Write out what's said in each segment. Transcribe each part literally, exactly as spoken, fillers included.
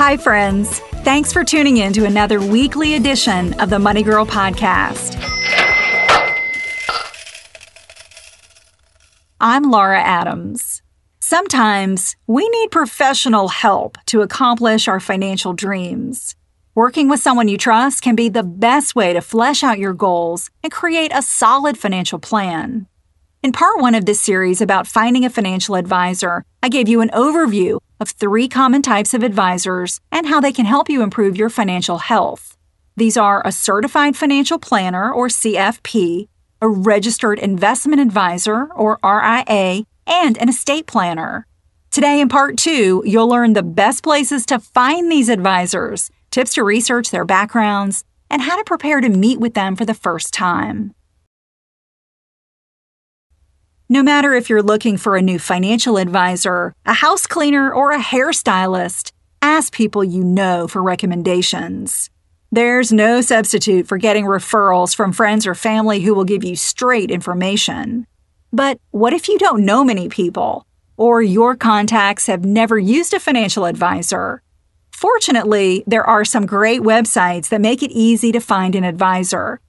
Hi, friends. Thanks for tuning in to another weekly edition of the Money Girl Podcast. I'm Laura Adams. Sometimes we need professional help to accomplish our financial dreams. Working with someone you trust can be the best way to flesh out your goals and create a solid financial plan. In part one of this series about finding a financial advisor, I gave you an overview of three common types of advisors and how they can help you improve your financial health. These are a certified financial planner, or C F P, a registered investment advisor, or R I A, and an estate planner. Today in part two, you'll learn the best places to find these advisors, tips to research their backgrounds, and how to prepare to meet with them for the first time. No matter if you're looking for a new financial advisor, a house cleaner, or a hairstylist, ask people you know for recommendations. There's no substitute for getting referrals from friends or family who will give you straight information. But what if you don't know many people, or your contacts have never used a financial advisor? Fortunately, there are some great websites that make it easy to find an advisor.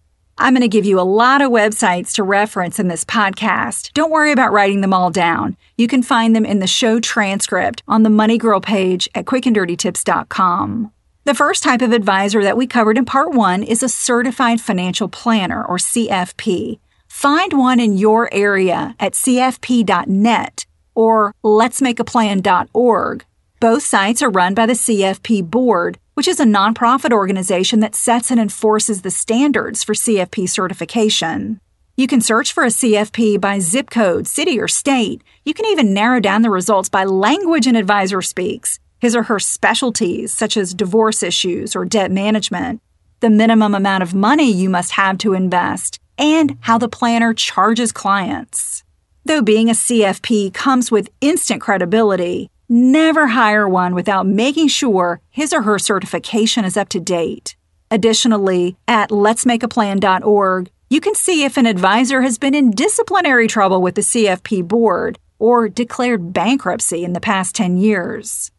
I'm going to give you a lot of websites to reference in this podcast. Don't worry about writing them all down. You can find them in the show transcript on the Money Girl page at quick and dirty tips dot com. The first type of advisor that we covered in part one is a certified financial planner, or C F P. Find one in your area at c f p dot net or lets make a plan dot org. Both sites are run by the C F P Board, which is a nonprofit organization that sets and enforces the standards for C F P certification. You can search for a C F P by zip code, city, or state. You can even narrow down the results by language an advisor speaks, his or her specialties, such as divorce issues or debt management, the minimum amount of money you must have to invest, and how the planner charges clients. Though being a C F P comes with instant credibility, never hire one without making sure his or her certification is up to date. Additionally, at lets make a plan dot org, you can see if an advisor has been in disciplinary trouble with the C F P Board or declared bankruptcy in the past ten years.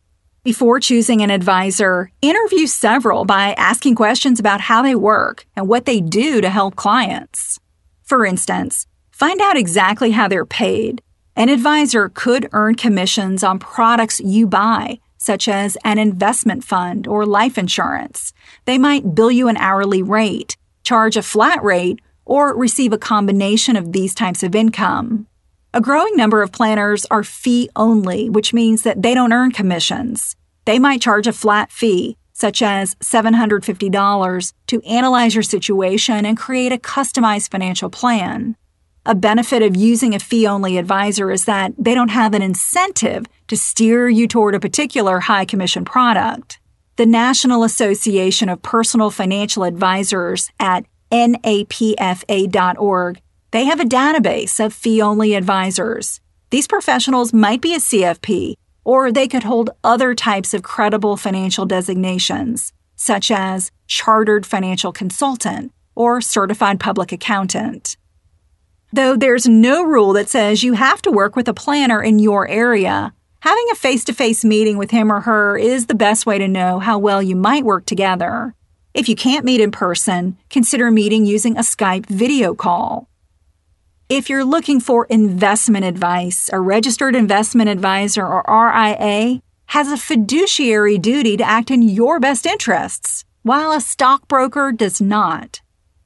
Before choosing an advisor, interview several by asking questions about how they work and what they do to help clients. For instance, find out exactly how they're paid. An advisor could earn commissions on products you buy, such as an investment fund or life insurance. They might bill you an hourly rate, charge a flat rate, or receive a combination of these types of income. A growing number of planners are fee-only, which means that they don't earn commissions. They might charge a flat fee, such as seven hundred fifty dollars, to analyze your situation and create a customized financial plan. A benefit of using a fee-only advisor is that they don't have an incentive to steer you toward a particular high-commission product. The National Association of Personal Financial Advisors at N A P F A dot org, they have a database of fee-only advisors. These professionals might be a C F P, or they could hold other types of credible financial designations, such as Chartered Financial Consultant or Certified Public Accountant. Though there's no rule that says you have to work with a planner in your area, having a face-to-face meeting with him or her is the best way to know how well you might work together. If you can't meet in person, consider meeting using a Skype video call. If you're looking for investment advice, a registered investment advisor or R I A has a fiduciary duty to act in your best interests, while a stockbroker does not.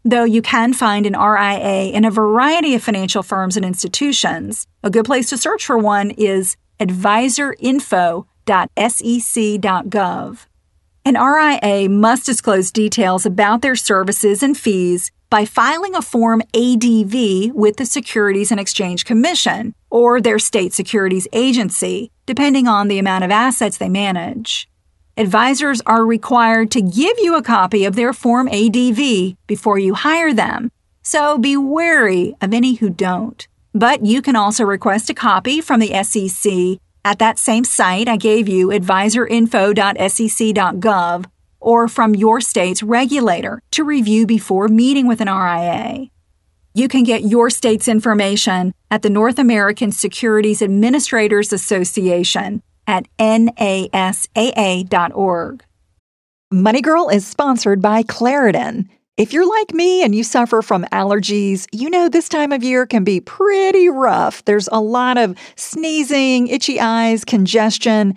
Though you can find an R I A in a variety of financial firms and institutions, a good place to search for one is advisor info dot S E C dot gov. An R I A must disclose details about their services and fees by filing a Form A D V with the Securities and Exchange Commission or their state securities agency, depending on the amount of assets they manage. Advisors are required to give you a copy of their Form A D V before you hire them, so be wary of any who don't. But you can also request a copy from the S E C at that same site I gave you, advisor info dot S E C dot gov, or from your state's regulator to review before meeting with an R I A. You can get your state's information at the North American Securities Administrators Association at N A S A A dot org. Money Girl is sponsored by Claritin. If you're like me and you suffer from allergies, you know this time of year can be pretty rough. There's a lot of sneezing, itchy eyes, congestion,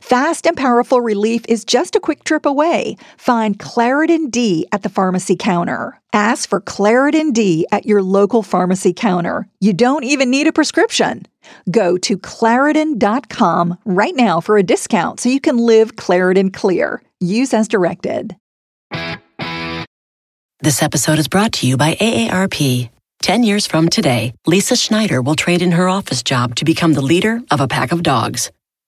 Fast and powerful relief is just a quick trip away. Find Claritin-D at the pharmacy counter. Ask for Claritin-D at your local pharmacy counter. You don't even need a prescription. Go to Claritin dot com right now for a discount so you can live Claritin Clear. Use as directed. This episode is brought to you by A A R P. Ten years from today, Lisa Schneider will trade in her office job to become the leader of a pack of dogs.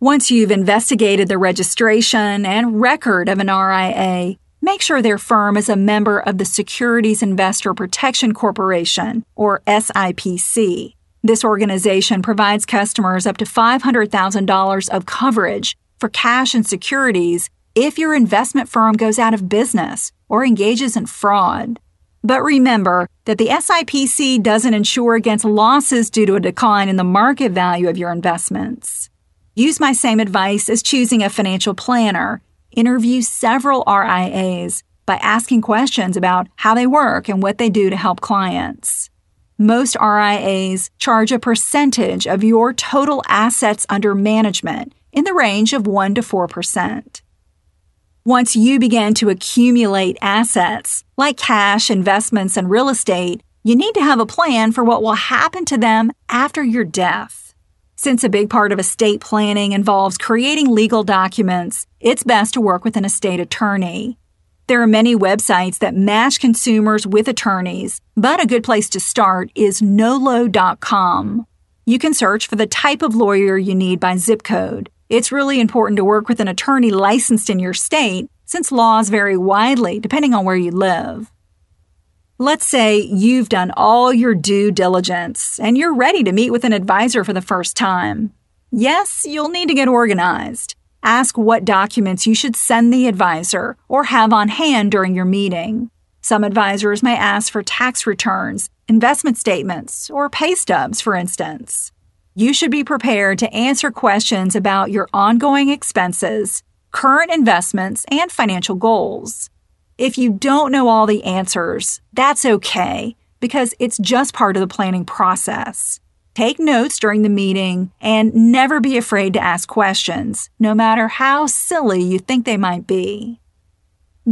Once you've investigated the registration and record of an R I A, make sure their firm is a member of the Securities Investor Protection Corporation, or S I P C. This organization provides customers up to five hundred thousand dollars of coverage for cash and securities if your investment firm goes out of business or engages in fraud. But remember that the S I P C doesn't insure against losses due to a decline in the market value of your investments. Use my same advice as choosing a financial planner. Interview several R I As by asking questions about how they work and what they do to help clients. Most R I As charge a percentage of your total assets under management in the range of one to four percent. Once you begin to accumulate assets, like cash, investments, and real estate, you need to have a plan for what will happen to them after your death. Since a big part of estate planning involves creating legal documents, it's best to work with an estate attorney. There are many websites that match consumers with attorneys, but a good place to start is Nolo dot com. You can search for the type of lawyer you need by zip code. It's really important to work with an attorney licensed in your state, since laws vary widely depending on where you live. Let's say you've done all your due diligence and you're ready to meet with an advisor for the first time. Yes, you'll need to get organized. Ask what documents you should send the advisor or have on hand during your meeting. Some advisors may ask for tax returns, investment statements, or pay stubs, for instance. You should be prepared to answer questions about your ongoing expenses, current investments, and financial goals. If you don't know all the answers, that's okay, because it's just part of the planning process. Take notes during the meeting and never be afraid to ask questions, no matter how silly you think they might be.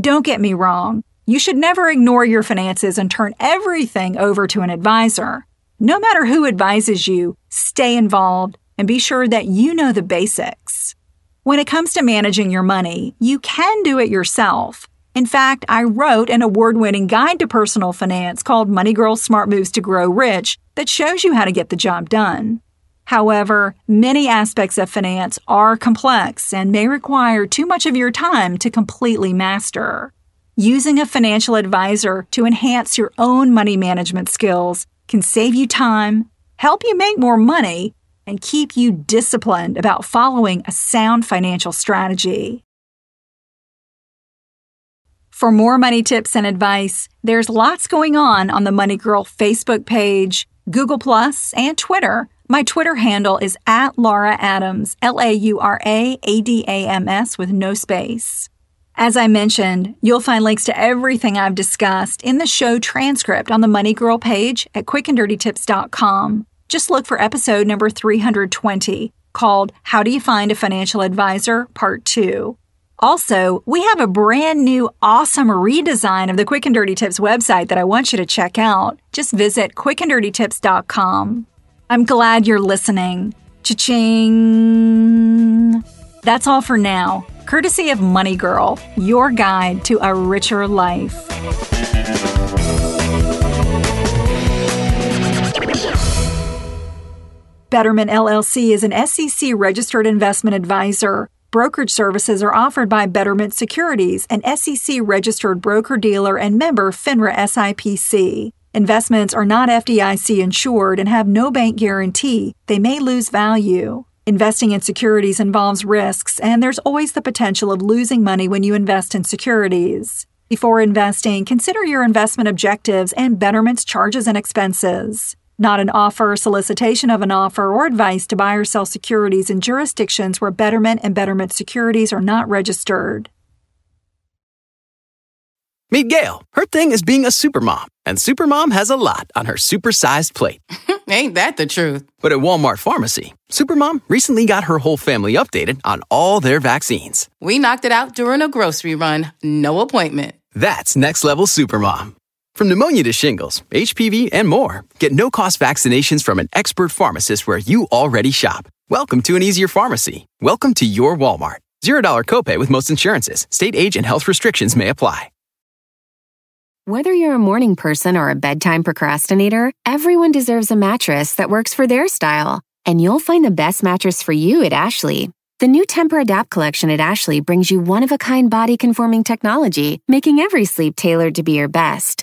Don't get me wrong, you should never ignore your finances and turn everything over to an advisor. No matter who advises you, stay involved and be sure that you know the basics. When it comes to managing your money, you can do it yourself. In fact, I wrote an award-winning guide to personal finance called Money Girl Smart Moves to Grow Rich that shows you how to get the job done. However, many aspects of finance are complex and may require too much of your time to completely master. Using a financial advisor to enhance your own money management skills can save you time, help you make more money, and keep you disciplined about following a sound financial strategy. For more money tips and advice, there's lots going on on the Money Girl Facebook page, Google Plus, and Twitter. My Twitter handle is at Laura Adams, L A U R A A D A M S with no space. As I mentioned, you'll find links to everything I've discussed in the show transcript on the Money Girl page at quick and dirty tips dot com. Just look for episode number three hundred twenty, called How Do You Find a Financial Advisor, Part two. Also, we have a brand new awesome redesign of the Quick and Dirty Tips website that I want you to check out. Just visit quick and dirty tips dot com. I'm glad you're listening. Cha-ching! That's all for now, courtesy of Money Girl, your guide to a richer life. Betterment L L C is an S E C-registered investment advisor. Brokerage services are offered by Betterment Securities, an S E C-registered broker-dealer and member FINRA S I P C. Investments are not F D I C insured and have no bank guarantee. They may lose value. Investing in securities involves risks, and there's always the potential of losing money when you invest in securities. Before investing, consider your investment objectives and Betterment's charges and expenses. Not an offer, solicitation of an offer, or advice to buy or sell securities in jurisdictions where Betterment and Betterment Securities are not registered. Meet Gail. Her thing is being a supermom, and supermom has a lot on her supersized plate. Ain't that the truth? But at Walmart Pharmacy, supermom recently got her whole family updated on all their vaccines. We knocked it out during a grocery run. No appointment. That's next level supermom. From pneumonia to shingles, H P V, and more. Get no-cost vaccinations from an expert pharmacist where you already shop. Welcome to an easier pharmacy. Welcome to your Walmart. zero dollar copay with most insurances. State age and health restrictions may apply. Whether you're a morning person or a bedtime procrastinator, everyone deserves a mattress that works for their style. And you'll find the best mattress for you at Ashley. The new Tempur-Adapt Collection at Ashley brings you one-of-a-kind body-conforming technology, making every sleep tailored to be your best.